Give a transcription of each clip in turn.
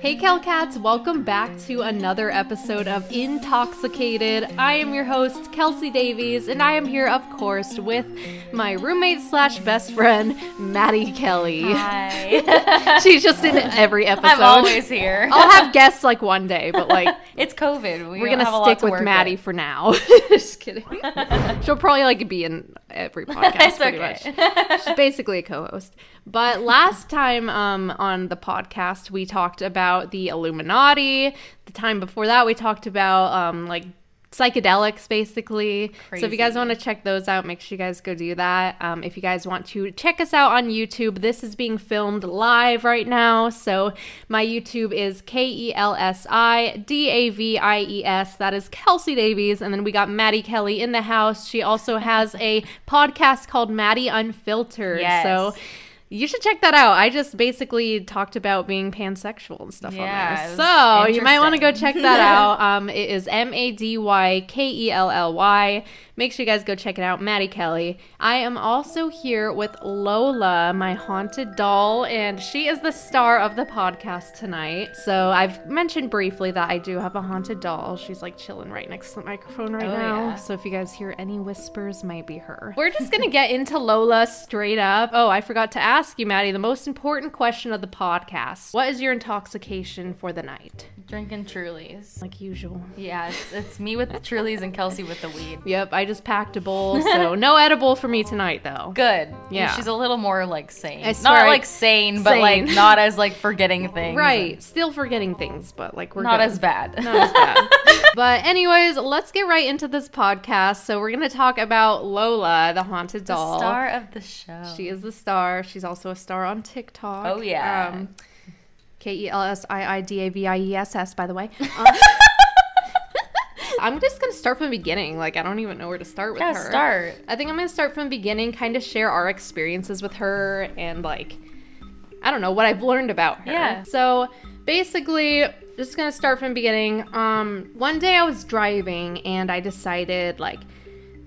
Hey Kelcats, welcome back to another episode of Intoxicated. I am your host, Kelsey Davies, and I am here, of course, with my roommate slash best friend, Maddie Kelly. Hi. She's just in every episode. I'm always here. I'll have guests like one day, but like it's COVID. We're gonna stick with Maddie for now. Just kidding. She'll probably like be in every podcast. It's pretty much. She's basically a co-host. But last time on the podcast, we talked about the Illuminati. The time before that, we talked about like psychedelics, basically. Crazy. So if you guys want to check those out, make sure you guys go do that. If you guys want to check us out on YouTube, this is being filmed live right now. So my YouTube is KelsiDavies. That is Kelsey Davies. And then we got Maddie Kelly in the house. She also has a podcast called Maddie Unfiltered. Yes. So you should check that out. I just basically talked about being pansexual and stuff on there. So you might want to go check that out. It is MADYKELLY. Make sure you guys go check it out. Maddie Kelly. I am also here with Lola, my haunted doll, and she is the star of the podcast tonight. So I've mentioned briefly that I do have a haunted doll. She's like chilling right next to the microphone right now. Yeah. So if you guys hear any whispers, might be her. We're just going to get into Lola straight up. Oh, I forgot to ask you, Maddie, the most important question of the podcast. What is your intoxication for the night? Drinking Trulies. Like usual. Yeah, it's me with the Trulies and Kelsey with the weed. Yep, I just packed a bowl, so no edible for me tonight though. Good. Yeah, she's a little more like sane. Not like sane, but like not as like forgetting things. Right, still forgetting things, but like we're not good. Not as bad. But anyways, let's get right into this podcast. So we're gonna talk about Lola, the haunted doll, the star of the show. She is the star. She's also a star on TikTok. Oh yeah. KelsiDavies, by the way. I'm just going to start from the beginning. Like, I don't even know where to start with her. Yeah, start. I think I'm going to start from the beginning, kind of share our experiences with her and, like, I don't know, what I've learned about her. Yeah. So, basically, just going to start from the beginning. One day I was driving and I decided, like,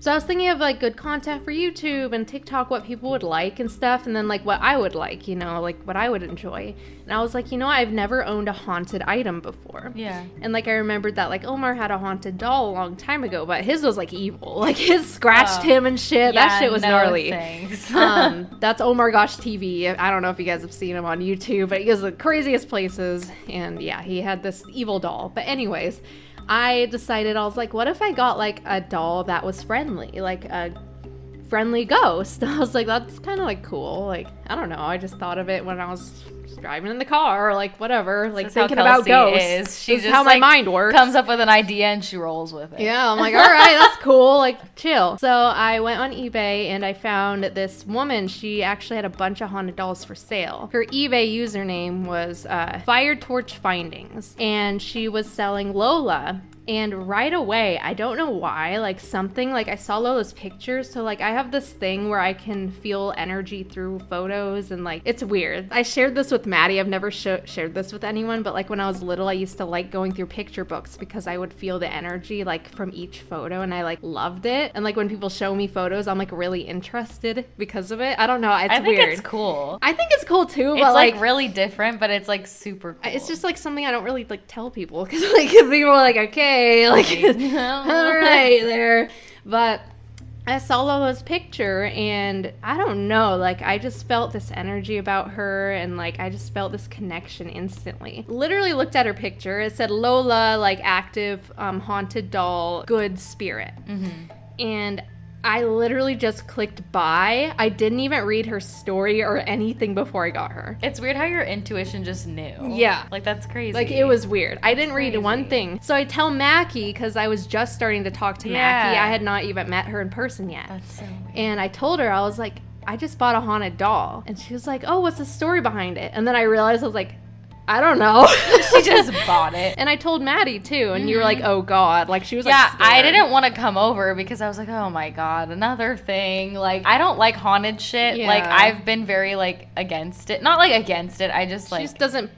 so I was thinking of, like, good content for YouTube and TikTok, what people would like and stuff, and then, like, what I would like, you know, like, what I would enjoy. And I was like, you know, I've never owned a haunted item before. Yeah. And, like, I remembered that, like, Omar had a haunted doll a long time ago, but his was, like, evil. Like, his scratched him and shit. Yeah, that shit was gnarly. Thanks. That's Omar Gosh TV. I don't know if you guys have seen him on YouTube, but he goes to the craziest places. And, yeah, he had this evil doll. But anyways, I decided, I was like, what if I got, like, a doll that was friendly? Like, a friendly ghost. I was like, that's kind of like cool. Like, I don't know. I just thought of it when I was driving in the car or like whatever, like thinking about ghosts. She's just how my mind works. Comes up with an idea and she rolls with it. Yeah, I'm like, all right, that's cool. Like, chill. So I went on eBay and I found this woman. She actually had a bunch of haunted dolls for sale. Her eBay username was Fire Torch Findings, and she was selling Lola. And right away, I don't know why, like something, like I saw Lola's pictures. So like I have this thing where I can feel energy through photos and like, it's weird. I shared this with Maddie. I've never shared this with anyone, but like when I was little, I used to like going through picture books because I would feel the energy like from each photo and I like loved it. And like when people show me photos, I'm like really interested because of it. I don't know. It's weird. I think it's cool. I think it's cool too. It's but like really different, but it's like super cool. It's just like something I don't really like tell people because like people are like, okay. Like, all right there. But I saw Lola's picture and I don't know, like I just felt this energy about her and like I just felt this connection instantly. Literally looked at her picture. It said Lola, like active haunted doll, good spirit. Mm-hmm. And I literally just clicked buy. I didn't even read her story or anything before I got her. It's weird how your intuition just knew. Yeah. Like, that's crazy. Like, it was weird. I didn't read one thing. So I tell Mackie, because I was just starting to talk to Mackie. I had not even met her in person yet. That's so weird. And I told her, I was like, I just bought a haunted doll. And she was like, oh, what's the story behind it? And then I realized, I was like, I don't know. She just bought it. And I told Maddie, too. And you were like, oh, God. Like, she was like, scared. I didn't want to come over because I was like, oh, my God, another thing. Like, I don't like haunted shit. Yeah. Like, I've been very, like, against it. Not, like, against it. I just, like. She just doesn't,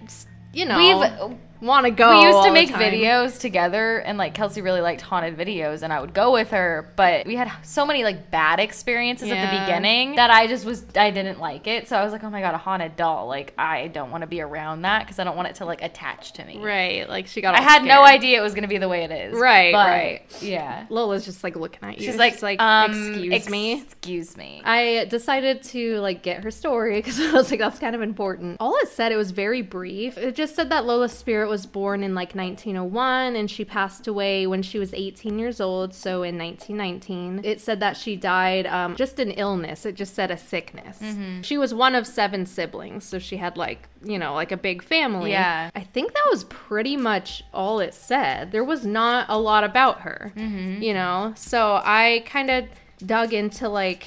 you know. Want to go. We used to make videos together, and like Kelsey really liked haunted videos, and I would go with her, but we had so many like bad experiences at the beginning that I didn't like it. So I was like, oh my God, a haunted doll. Like, I don't want to be around that because I don't want it to like attach to me. Right. Like, she got all scared. I had no idea it was going to be the way it is. Right. But, yeah. Lola's just like looking at you. She's like excuse me. I decided to like get her story because I was like, that's kind of important. All it said, it was very brief. It just said that Lola's spirit was born in like 1901 and she passed away when she was 18 years old, so in 1919. It said that she died just an illness. It just said a sickness. Mm-hmm. She was one of 7 siblings, so she had like, you know, like a big family. Yeah. I think that was pretty much all it said. There was not a lot about her, you know? So I kind of dug into like,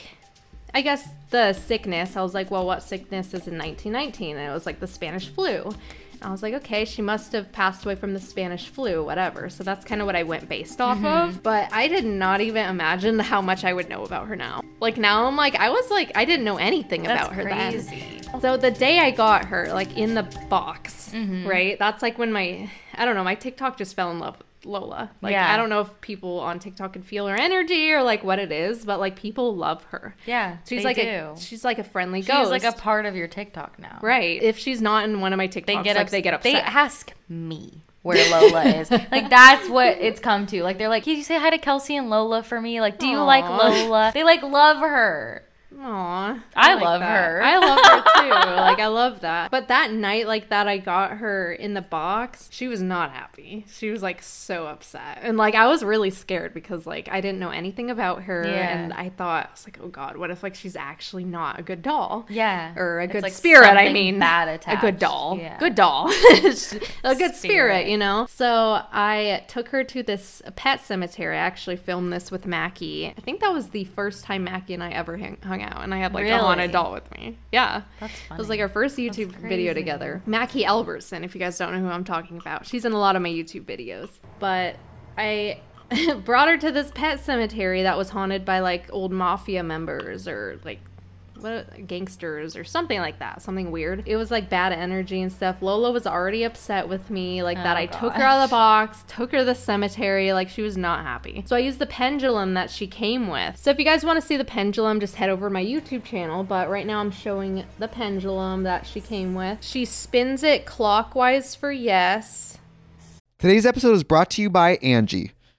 I guess the sickness. I was like, well, what sickness is in 1919? And it was like the Spanish flu. I was like, okay, she must have passed away from the Spanish flu, whatever. So that's kind of what I went based off of. But I did not even imagine how much I would know about her now. Like, now I'm like, I was like, I didn't know anything about her then. So the day I got her, like, in the box, right? That's like when my TikTok just fell in love with Lola. Like, I don't know if people on TikTok can feel her energy or like what it is, but like people love her. Yeah, she's like a friendly ghost. She's like a part of your TikTok now. Right. If she's not in one of my TikToks, they get upset. They ask me where Lola is. Like, that's what it's come to. Like, they're like, can you say hi to Kelsey and Lola for me? Like, do you like Lola? They like love her. Aw, I love her. I love her too. Like, I love that. But that night, like, that I got her in the box, she was not happy. She was like so upset, and like I was really scared because like I didn't know anything about her, and I was like, oh God, what if like she's actually not a good doll? Yeah, or a good spirit. I mean, bad attached. A good doll. Yeah. Good doll. A good spirit, you know. So I took her to this pet cemetery. I actually filmed this with Mackie. I think that was the first time Mackie and I ever hung out, and I had like a haunted doll with me. Yeah. That's funny. It was like our first YouTube video together. Mackie Elverson, if you guys don't know who I'm talking about. She's in a lot of my YouTube videos. But I brought her to this pet cemetery that was haunted by like old mafia members or like gangsters or something like that. Something weird. It was like bad energy and stuff. Lola was already upset with me, like that. I took her out of the box, took her to the cemetery. Like, she was not happy. So I used the pendulum that she came with. So if you guys want to see the pendulum, just head over to my YouTube channel. But right now I'm showing the pendulum that she came with. She spins it clockwise for yes. Today's episode is brought to you by Angie.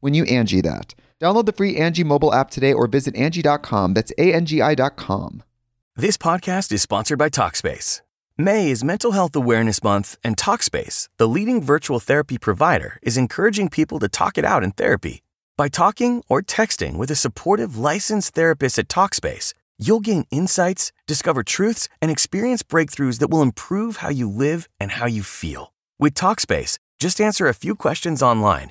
when you Angie that. Download the free Angie mobile app today or visit Angie.com. That's ANGI.com. This podcast is sponsored by Talkspace. May is Mental Health Awareness Month, and Talkspace, the leading virtual therapy provider, is encouraging people to talk it out in therapy. By talking or texting with a supportive, licensed therapist at Talkspace, you'll gain insights, discover truths, and experience breakthroughs that will improve how you live and how you feel. With Talkspace, just answer a few questions online,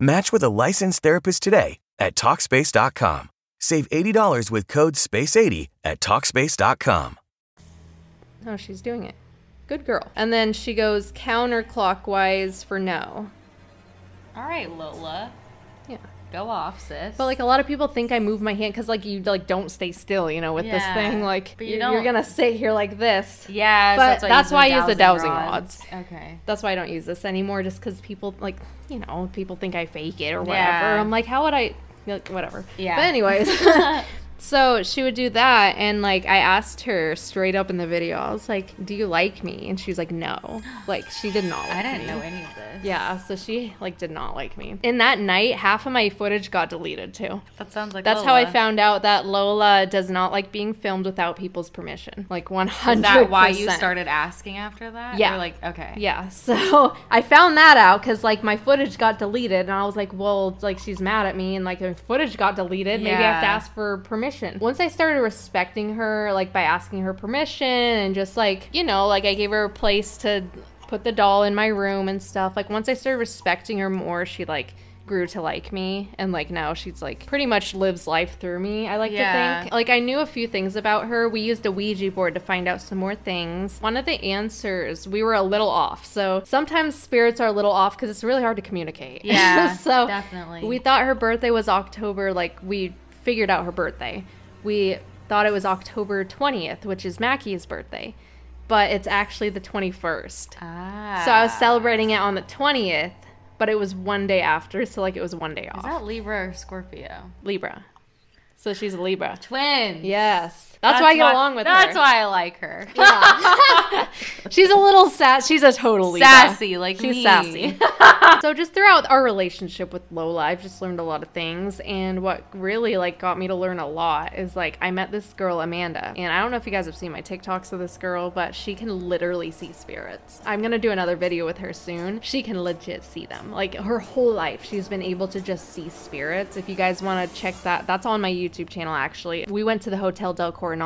Match with a licensed therapist today at Talkspace.com. Save $80 with code SPACE80 at Talkspace.com. Oh, she's doing it. Good girl. And then she goes counterclockwise for no. All right, Lola. Yeah. Go off, sis. But, like, a lot of people think I move my hand because, like, you, like, don't stay still, you know, with this thing. Like, but you're going to sit here like this. Yeah. But that's why I use the dowsing rods. Okay. That's why I don't use this anymore, just because people, like, you know, people think I fake it or whatever. Yeah. I'm like, how would I, like, whatever. Yeah. But anyways. So she would do that, and, like, I asked her straight up in the video, I was like, do you like me? And she's like, no. Like, she did not like me. I didn't know any of this. Yeah, so she, like, did not like me. And that night, half of my footage got deleted, too. That sounds like Lola. That's how I found out that Lola does not like being filmed without people's permission. Like, 100%. Is that why you started asking after that? Yeah. You're like, okay. Yeah, so I found that out because, like, my footage got deleted, and I was like, well, like, she's mad at me, and, like, her footage got deleted. Yeah. Maybe I have to ask for permission. Once I started respecting her, like, by asking her permission and just, like, you know, like, I gave her a place to put the doll in my room and stuff. Like, once I started respecting her more, she, like, grew to like me. And, like, now she's, like, pretty much lives life through me, I like to think. Like, I knew a few things about her. We used a Ouija board to find out some more things. One of the answers, we were a little off. So sometimes spirits are a little off because it's really hard to communicate. Yeah, so definitely. We thought her birthday was October. Like, we figured out her birthday. We thought it was October 20th, which is Mackie's birthday, but it's actually the 21st. Ah. So I was celebrating it on the 20th, but it was one day after, so like it was one day off. Is that Libra or Scorpio? Libra. So she's a Libra. Twins. Yes. That's why I get along with her. That's why I like her. Yeah. She's a little sassy. She's a total Libra. Sassy, like me. She's sassy. So just throughout our relationship with Lola, I've just learned a lot of things. And what really, like, got me to learn a lot is, like, I met this girl, Amanda. And I don't know if you guys have seen my TikToks of this girl, but she can literally see spirits. I'm going to do another video with her soon. She can legit see them. Like, her whole life, she's been able to just see spirits. If you guys want to check that, that's on my YouTube channel, actually. We went to the Hotel Del Coronado.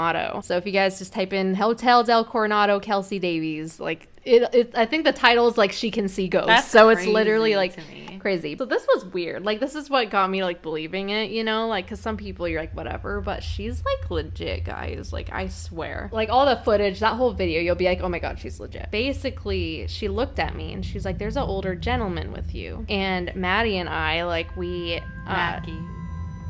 So if you guys just type in Hotel Del Coronado, Kelsey Davies, like, it I think the title is, like, she can see ghosts. That's so it's literally, like, crazy. So this was weird. Like, this is what got me, like, believing it, you know? Like, because some people, you're like, whatever. But she's, like, legit, guys. Like, I swear. Like, all the footage, that whole video, you'll be like, oh, my God, she's legit. Basically, she looked at me, and she's like, there's an older gentleman with you. And Maddie and I, like, we... Mackie.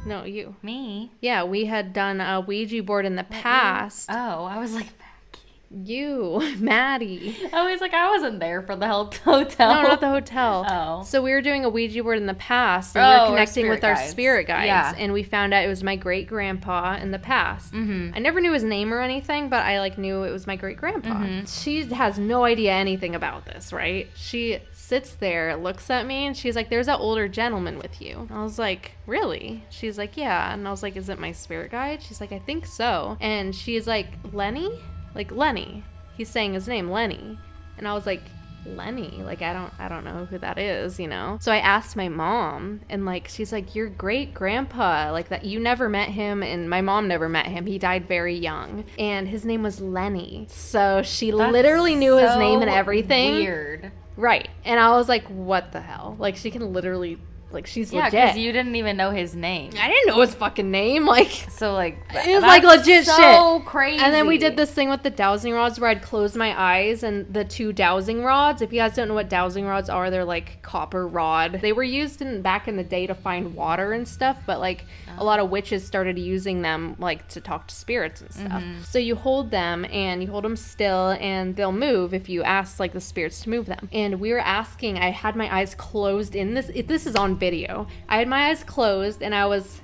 No, you. Me? Yeah, we had done a Ouija board in the past. Oh, I was like, Mackie. You, Maddie. I was like, I wasn't there for the hotel. No, not the hotel. Oh. So we were doing a Ouija board in the past, and we were connecting with our spirit guides. Yeah. And we found out it was my great-grandpa in the past. Mm-hmm. I never knew his name or anything, but I, knew it was my great-grandpa. Mm-hmm. She has no idea anything about this, right? She sits there, looks at me, and she's like, there's an older gentleman with you. I was like, really? She's like, yeah. And I was like, is it my spirit guide? She's like, I think so. And she's like, Lenny? Like, Lenny. He's saying his name, Lenny. And I was like, Lenny? Like, I don't know who that is, you know? So I asked my mom, and, she's like, your great-grandpa, that you never met him, and my mom never met him. He died very young. And his name was Lenny. So she literally knew his name and everything. Weird. Right. And I was like, what the hell? She can literally... she's legit. Yeah, because you didn't even know his name. I didn't know his fucking name. It was legit so shit. So crazy. And then we did this thing with the dowsing rods where I'd close my eyes and the two dowsing rods. If you guys don't know what dowsing rods are, they're copper rod. They were used back in the day to find water and stuff, but a lot of witches started using them to talk to spirits and stuff. Mm-hmm. So you hold them and you hold them still and they'll move if you ask the spirits to move them. And we were asking, I had my eyes closed in this. This is on video. I had my eyes closed and I was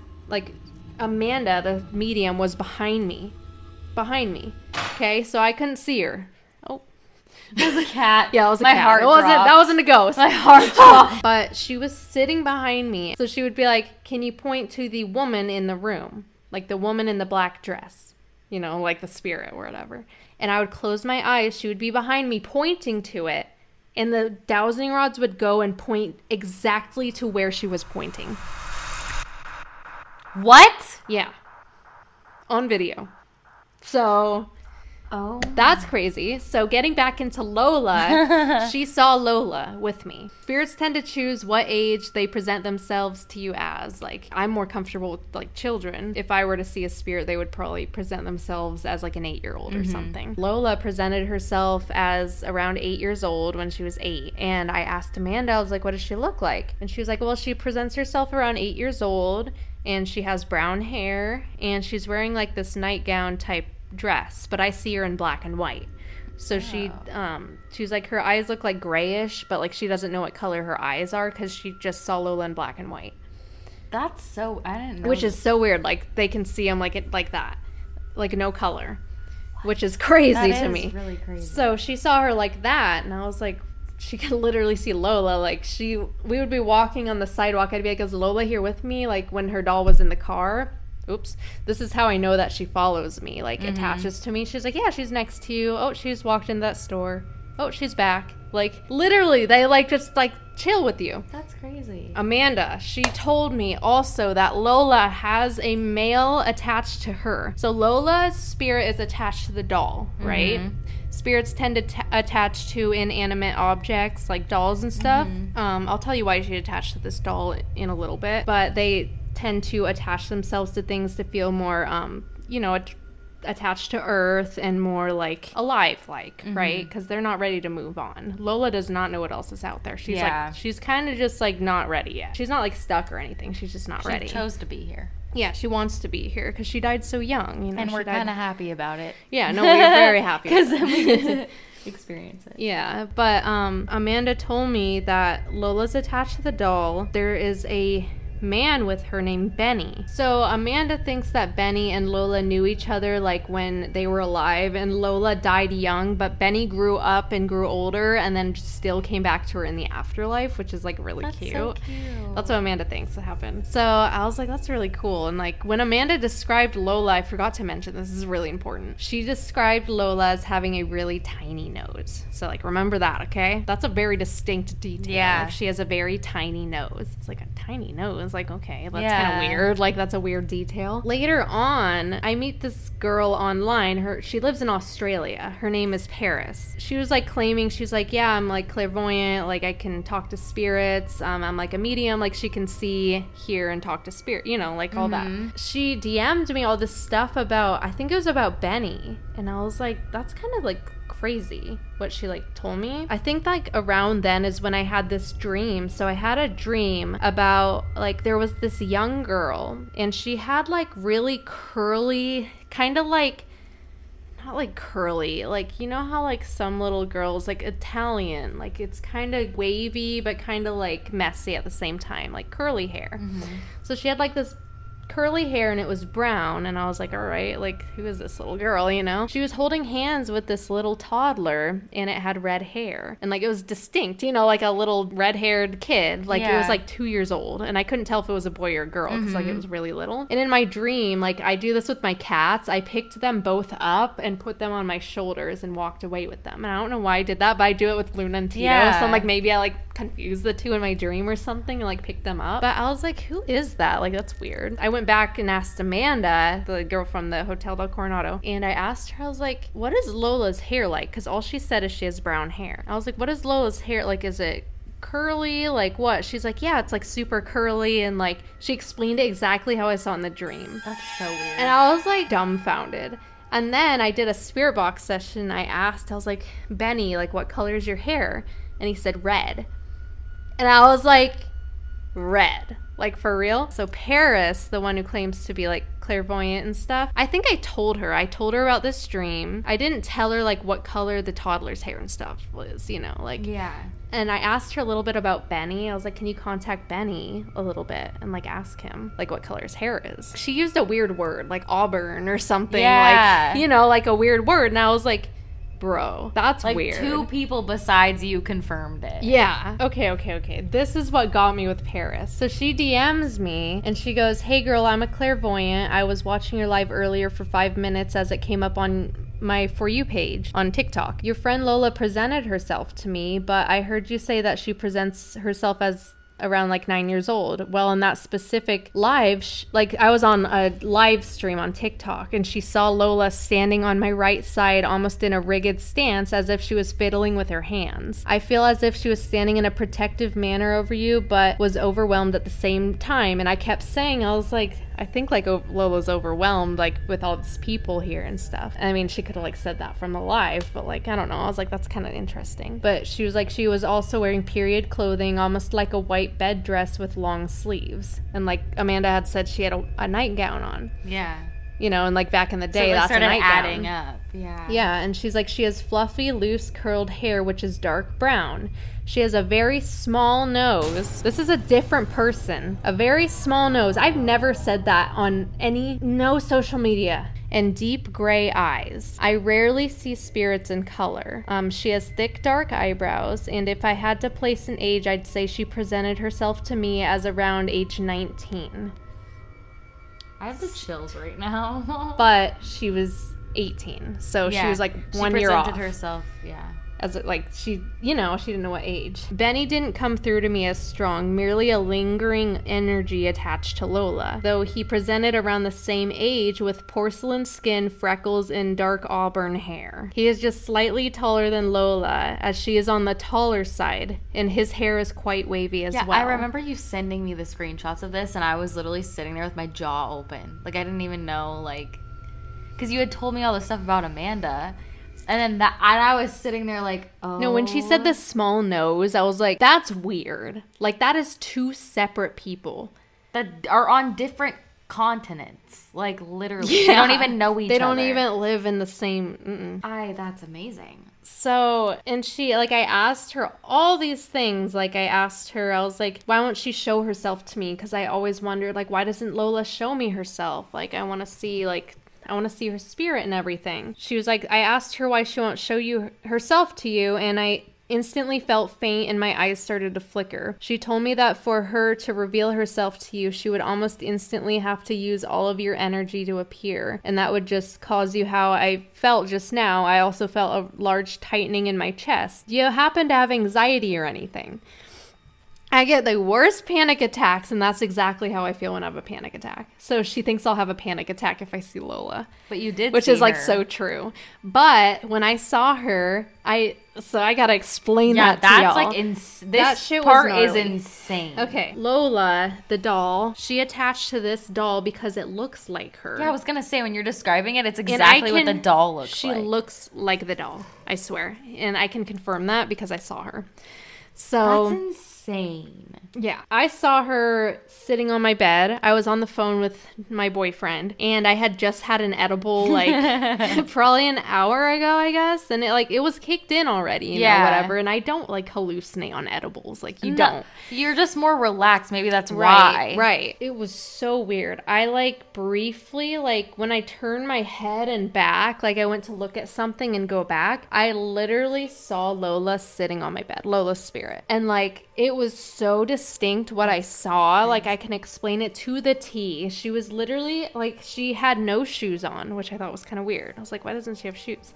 Amanda, the medium, was behind me. Okay, so I couldn't see her. Oh, it was a cat. Yeah, it was a cat. My heart dropped. That wasn't a ghost. My heart dropped. But she was sitting behind me, so she would be like, "Can you point to the woman in the room, the woman in the black dress, the spirit or whatever?" And I would close my eyes. She would be behind me, pointing to it. And the dowsing rods would go and point exactly to where she was pointing. What? Yeah. On video. So... Oh. That's crazy. So getting back into Lola, she saw Lola with me. Spirits tend to choose what age they present themselves to you as. I'm more comfortable with, children. If I were to see a spirit, they would probably present themselves as, an 8-year-old or mm-hmm. something. Lola presented herself as around 8 years old when she was 8. And I asked Amanda, I was like, what does she look like? And she was like, well, she presents herself around 8 years old, and she has brown hair, and she's wearing, this nightgown type dress, but I see her in black and white. So she's her eyes look grayish, but she doesn't know what color her eyes are because she just saw Lola in black and white. That's so I didn't know. Which is so weird. They can see them that, no color, what? Which is crazy to me. That is really crazy. So she saw her like that, and I was like, she can literally see Lola. We would be walking on the sidewalk. I'd be like, is Lola here with me? When her doll was in the car. Oops, this is how I know that she follows me, mm-hmm. attaches to me. She's like, yeah, she's next to you. Oh, she's walked into that store. Oh, she's back. Literally, they, just, chill with you. That's crazy. Amanda, she told me also that Lola has a male attached to her. So Lola's spirit is attached to the doll, mm-hmm. right? Spirits tend to attach to inanimate objects, like dolls and stuff. Mm-hmm. I'll tell you why she attached to this doll in a little bit, but they... tend to attach themselves to things to feel more, attached to earth and more alive, mm-hmm. right? Because they're not ready to move on. Lola does not know what else is out there. She's she's kind of just not ready yet. She's not stuck or anything. She's just not ready. She chose to be here. Yeah, she wants to be here because she died so young. And we're kind of happy about it. Yeah, no, we're very happy because we get to experience it. Yeah, but Amanda told me that Lola's attached to the doll. There is a man with her named Benny. So Amanda thinks that Benny and Lola knew each other when they were alive, and Lola died young, but Benny grew up and grew older and then still came back to her in the afterlife, which is really cute. So cute. That's what Amanda thinks happened. So I was like, that's really cool. And when Amanda described Lola, I forgot to mention this is really important. She described Lola as having a really tiny nose. So remember that, okay? That's a very distinct detail. Yeah. She has a very tiny nose. It's a tiny nose. It's okay, that's kind of weird. That's a weird detail. Later on, I meet this girl online. She lives in Australia. Her name is Paris. She was claiming, she's yeah, I'm clairvoyant. I can talk to spirits. I'm a medium. She can see, hear, and talk to spirit. All mm-hmm. that. She DM'd me all this stuff about, I think it was about Benny. And I was like, that's kind of crazy what she told me. I think around then is when I had this dream. So I had a dream about there was this young girl and she had really curly, kind of not like curly, like, you know how like some little girls, like Italian, like it's kind of wavy but kind of like messy at the same time, like curly hair. Mm-hmm. So she had like this curly hair and it was brown, and I was like, all right, like who is this little girl, you know? She was holding hands with this little toddler and it had red hair, and like it was distinct, you know, like a little red-haired kid, like it was like 2 years old, and I couldn't tell if it was a boy or a girl because like it was really little. And in my dream, like I do this with my cats, I picked them both up and put them on my shoulders and walked away with them, and I don't know why I did that, but I do it with Luna and Tito. So I'm like, maybe I like confused the two in my dream or something and like picked them up, but I was like, who is that? Like that's weird. I went back and asked Amanda, the girl from the Hotel Del Coronado, and I asked her, I was like, what is Lola's hair like? Because all she said is she has brown hair. I was like, what is Lola's hair like? Is it curly, like what? She's like, yeah, it's like super curly, and like she explained it exactly how I saw in the dream. That's so weird. And I was like dumbfounded. And then I did a spirit box session. I asked, I was like, Benny, like what color is your hair? And he said red. And I was like, red. Like, for real? So Paris, the one who claims to be, like, clairvoyant and stuff, I think I told her about this dream. I didn't tell her, like, what color the toddler's hair and stuff was, you know, like. Yeah. And I asked her a little bit about Benny. I was like, can you contact Benny a little bit and, like, ask him, like, what color his hair is? She used a weird word, like auburn or something. Yeah. Like, you know, like a weird word. And I was like, bro, that's like weird. Two people besides you confirmed it. Yeah. Okay. This is what got me with Paris. So she DMs me and she goes, hey girl, I'm a clairvoyant. I was watching your live earlier for 5 minutes as it came up on my For You page on TikTok. Your friend Lola presented herself to me, but I heard you say that she presents herself as around like 9 years old. Well, in that specific live, I was on a live stream on TikTok, and she saw Lola standing on my right side, almost in a rigid stance, as if she was fiddling with her hands. I feel as if she was standing in a protective manner over you, but was overwhelmed at the same time. And I kept saying, I was like, I think like Lola's overwhelmed, like with all these people here and stuff. I mean, she could have like said that from the live, but like, I don't know. I was like, that's kind of interesting. But she was like, she was also wearing period clothing, almost like a white bed dress with long sleeves. And like Amanda had said, she had a nightgown on. Yeah. You know, and like back in the day, so that's a nightgown. Adding up. Yeah. Yeah. And she's like, she has fluffy, loose, curled hair, which is dark brown. She has a very small nose. This is a different person. A very small nose. I've never said that on no social media. And deep gray eyes. I rarely see spirits in color. She has thick, dark eyebrows. And if I had to place an age, I'd say she presented herself to me as around age 19. I have the chills right now. But she was 18. So she was like 1 year off. She presented herself, as like she, you know, she didn't know what age. Benny didn't come through to me as strong, merely a lingering energy attached to Lola, though he presented around the same age with porcelain skin, freckles, and dark auburn hair. He is just slightly taller than Lola, as she is on the taller side, and his hair is quite wavy as well. I remember you sending me the screenshots of this, and I was literally sitting there with my jaw open. Like, I didn't even know, like, because you had told me all this stuff about Amanda. And then I was sitting there like, oh. No, when she said the small nose, I was like, that's weird. Like, that is two separate people. That are on different continents. Like, literally. Yeah. They don't even know each other. They don't even live in the same. That's amazing. So, and she, like, I asked her all these things. Like, I asked her, I was like, why won't she show herself to me? Because I always wondered, like, why doesn't Lola show me herself? Like, I want to see, like... I want to see her spirit and everything. She was like, I asked her why she won't show you herself to you, and I instantly felt faint and my eyes started to flicker. She told me that for her to reveal herself to you, she would almost instantly have to use all of your energy to appear, and that would just cause you how I felt just now. I also felt a large tightening in my chest. Do you happen to have anxiety or anything? I get the worst panic attacks, and that's exactly how I feel when I have a panic attack. So she thinks I'll have a panic attack if I see Lola. But you did, which is like so true. But when I saw her, I gotta explain that to y'all. Like this part is insane. Okay, Lola, the doll, she attached to this doll because it looks like her. Yeah, I was gonna say when you're describing it, it's exactly what the doll looks like. She looks like the doll, I swear, and I can confirm that because I saw her. So that's insane. insane. Yeah. I saw her sitting on my bed. I was on the phone with my boyfriend, and I had just had an edible, like, probably an hour ago, I guess. And it, like, it was kicked in already, you know, whatever. And I don't, like, hallucinate on edibles. Like, you don't. You're just more relaxed. Maybe that's why. Right. It was so weird. I, like, briefly, like, when I turned my head and back, like, I went to look at something and go back, I literally saw Lola sitting on my bed. Lola's spirit. And, like, it was so distinct what I saw. Like, I can explain it to the T. She was literally, like, she had no shoes on, which I thought was kind of weird. I was like, why doesn't she have shoes?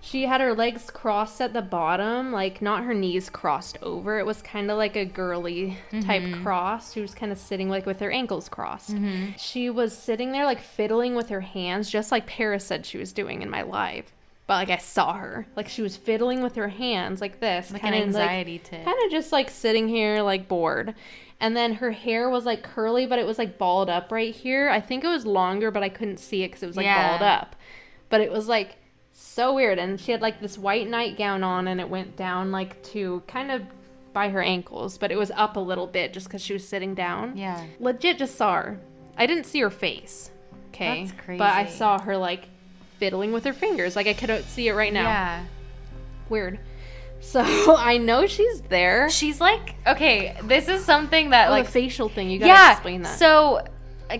She had her legs crossed at the bottom, like, not her knees crossed over. It was kind of like a girly type cross. She was kind of sitting, like, with her ankles crossed. Mm-hmm. She was sitting there, like, fiddling with her hands, just like Paris said she was doing in my live. But, like, I saw her. Like, she was fiddling with her hands like this. Like kinda, an anxiety tip. Kind of just, like, sitting here, like, bored. And then her hair was, like, curly, but it was, like, balled up right here. I think it was longer, but I couldn't see it because it was, like, balled up. But it was, like, so weird. And she had, like, this white nightgown on, and it went down, like, to kind of by her ankles. But it was up a little bit just because she was sitting down. Yeah. Legit just saw her. I didn't see her face. Okay. That's crazy. But I saw her, like, fiddling with her fingers. Like, I could see it right now. Yeah. Weird. So, I know she's there. She's like, okay, this is something that, like, a facial thing. You gotta explain that. So,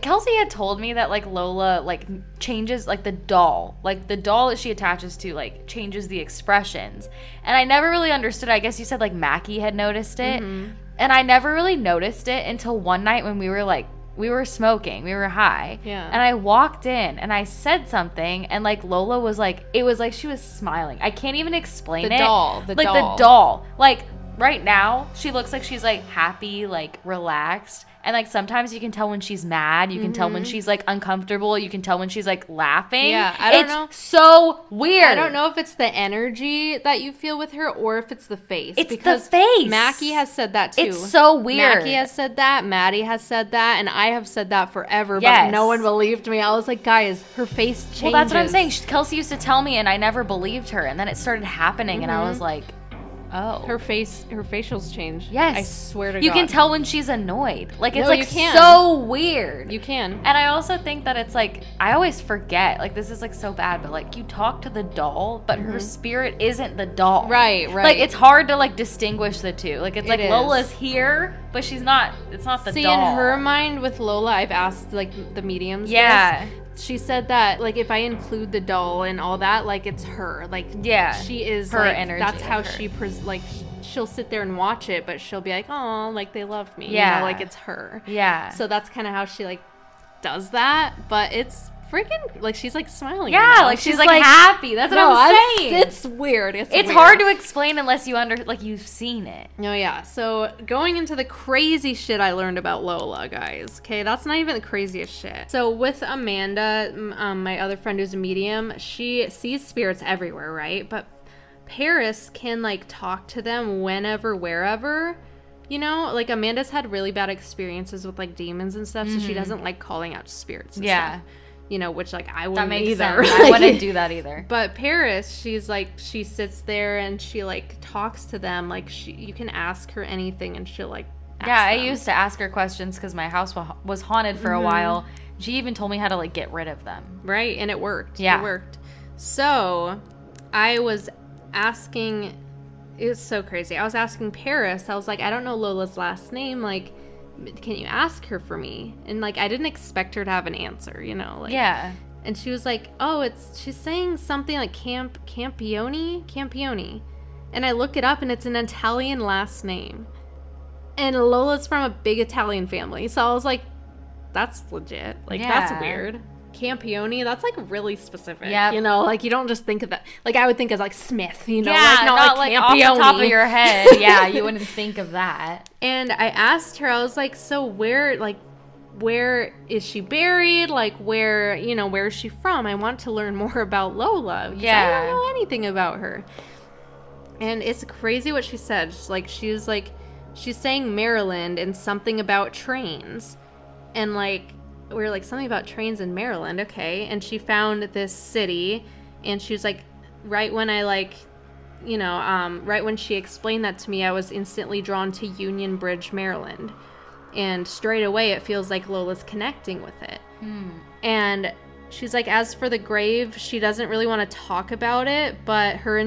Kelsey had told me that, like, Lola, like, changes, like, the doll. Like, the doll that she attaches to, like, changes the expressions. And I never really understood. I guess you said, like, Mackie had noticed it. Mm-hmm. And I never really noticed it until one night when we were, like, we were smoking. We were high. Yeah. And I walked in, and I said something, and, like, Lola was, like, it was like she was smiling. I can't even explain it. The doll. The doll. Like, right now, she looks like she's, like, happy, like, relaxed. And, like, sometimes you can tell when she's mad. You can tell when she's, like, uncomfortable. You can tell when she's, like, laughing. Yeah, I don't know. It's so weird. I don't know if it's the energy that you feel with her or if it's the face. It's because the face. Mackie has said that, too. It's so weird. Mackie has said that. Maddie has said that. And I have said that forever. Yes. But no one believed me. I was like, guys, her face changes. Well, that's what I'm saying. Kelsey used to tell me, and I never believed her. And then it started happening, and I was like... Oh. Her facials change. Yes. I swear to God. You can tell when she's annoyed. Like, it's, like, so weird. You can. And I also think that it's, like, I always forget. Like, this is, like, so bad, but, like, you talk to the doll, but her spirit isn't the doll. Right. Like, it's hard to, like, distinguish the two. Like, it's, like, Lola's here, but she's not. It's not the doll. See, in her mind with Lola, I've asked, like, the mediums. Yeah. This. She said that, like, if I include the doll and all that, like, it's her. Like, she is, her like, energy. That's how she, like, she'll sit there and watch it, but she'll be like, oh, like, they love me. Yeah. You know, like, it's her. Yeah. So that's kind of how she, like, does that. But it's freaking, like, she's, like, smiling. Yeah, right now. Like, she's like, happy. That's what I'm saying. It's weird. It's weird. Hard to explain unless you, like, you've seen it. No, yeah. So, going into the crazy shit I learned about Lola, guys. Okay, that's not even the craziest shit. So, with Amanda, my other friend who's a medium, she sees spirits everywhere, right? But Paris can, like, talk to them whenever, wherever. You know, like, Amanda's had really bad experiences with, like, demons and stuff, so she doesn't like calling out spirits and stuff. Yeah. You know, which, like, I wouldn't either. I wouldn't do that either. But Paris, she's, like, she sits there and she, like, talks to them. Like, you can ask her anything and she'll, like, ask them. I used to ask her questions because my house was haunted for a while. She even told me how to, like, get rid of them. Right, and it worked. Yeah. It worked. So, I was asking, it was so crazy. I was asking Paris, I was like, I don't know Lola's last name, like, can you ask her for me? And, like, I didn't expect her to have an answer, you know? Like, And she was like, oh, she's saying something like Campione. And I look it up, and it's an Italian last name. And Lola's from a big Italian family. So I was like, that's legit. Like, that's weird. Campione, that's, like, really specific. Yeah. You know, like, you don't just think of that. Like, I would think of, like, Smith, you know? Yeah, like, not like Campione. Off the top of your head. Yeah, you wouldn't think of that. And I asked her, I was like, so where is she buried? Like, where, you know, where is she from? I want to learn more about Lola. Yeah. I don't know anything about her. And it's crazy what she said. She's saying Maryland and something about trains. And, like, we were like, something about trains in Maryland, okay. And she found this city, and she was like, right when I, like, you know, right when she explained that to me, I was instantly drawn to Union Bridge, Maryland. And straight away, it feels like Lola's connecting with it. Mm. And she's like, as for the grave, she doesn't really want to talk about it, but her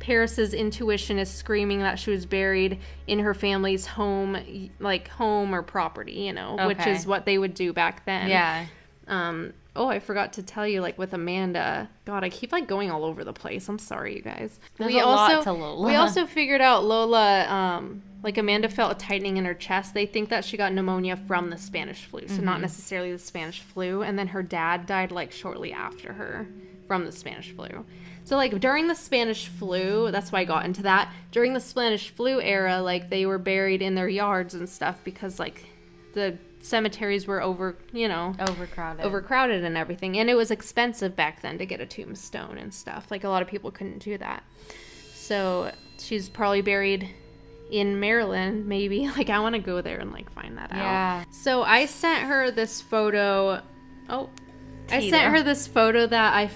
Paris's intuition is screaming that she was buried in her family's home, like home or property, you know, okay. Which is what they would do back then. Yeah. Oh, I forgot to tell you, like, with Amanda. God, I keep, like, going all over the place. I'm sorry, you guys. We also figured out Lola, Amanda felt a tightening in her chest. They think that she got pneumonia from the Spanish flu, so mm-hmm. not necessarily the Spanish flu. And then her dad died, like, shortly after her from the Spanish flu. So, like, during the Spanish flu, that's why I got into that. During the Spanish flu era, like, they were buried in their yards and stuff because, like, the cemeteries were overcrowded and everything, and it was expensive back then to get a tombstone and stuff. Like, a lot of people couldn't do that, so she's probably buried in Maryland, maybe. Like, I want to go there and, like, find that out. So I sent her this photo. I sent her this photo that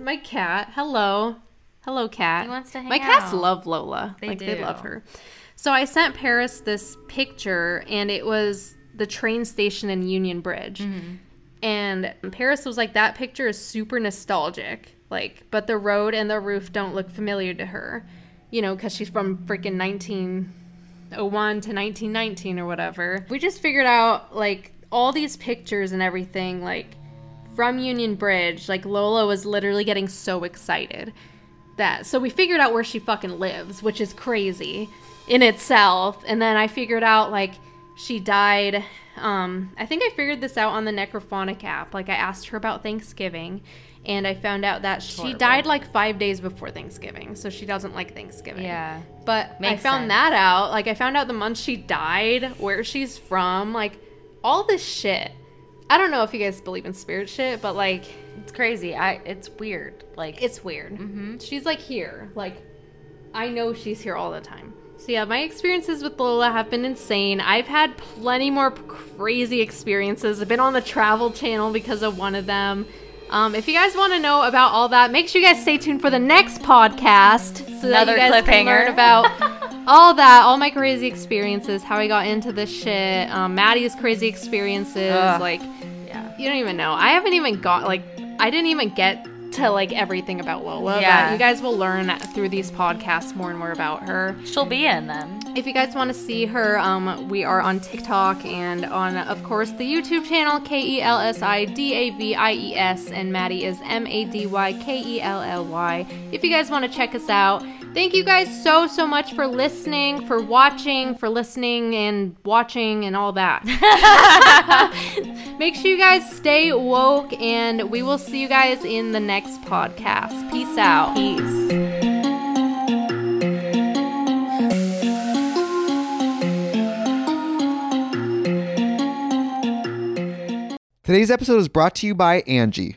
my cat. Hello cat. He wants to hang out. My cats love Lola. They do. They love her. So I sent Paris this picture, and it was the train station in Union Bridge. Mm-hmm. And Paris was like, that picture is super nostalgic. Like, but the road and the roof don't look familiar to her, you know, because she's from freaking 1901 to 1919 or whatever. We just figured out, like, all these pictures and everything, like, from Union Bridge, like, Lola was literally getting so excited that. So we figured out where she fucking lives, which is crazy in itself. And then I figured out, like, she died, I think I figured this out on the Necrophonic app. Like, I asked her about Thanksgiving, and I found out that she died, like, 5 days before Thanksgiving, so she doesn't like Thanksgiving. Yeah. But I found that out. Like, I found out the month she died, where she's from, like, all this shit. I don't know if you guys believe in spirit shit, but, like, it's crazy. It's weird. Like, it's weird. Mm-hmm. She's, like, here. Like, I know she's here all the time. So, yeah, my experiences with Lola have been insane. I've had plenty more crazy experiences. I've been on the Travel Channel because of one of them. If you guys want to know about all that, make sure you guys stay tuned for the next podcast. So that you guys can learn about all that, all my crazy experiences, how I got into this shit, Maddie's crazy experiences. Ugh. Like, yeah. You don't even know. I haven't even got, like, I didn't even get to, like, everything about Lola. Yeah. You guys will learn through these podcasts more and more about her. She'll be in them. If you guys want to see her, we are on TikTok and on, of course, the YouTube channel, KelsiDavies, and Maddie is MADYKELLY. If you guys want to check us out, thank you guys so, so much for listening, for watching and all that. Make sure you guys stay woke, and we will see you guys in the next podcast. Peace out. Peace. Today's episode is brought to you by Angie.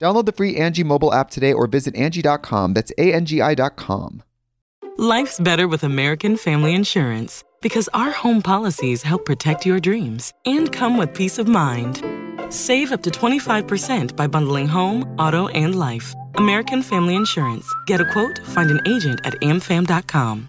Download the free Angie mobile app today or visit Angie.com. That's ANGI.com. Life's better with American Family Insurance. Because our home policies help protect your dreams and come with peace of mind. Save up to 25% by bundling home, auto, and life. American Family Insurance. Get a quote, find an agent at amfam.com.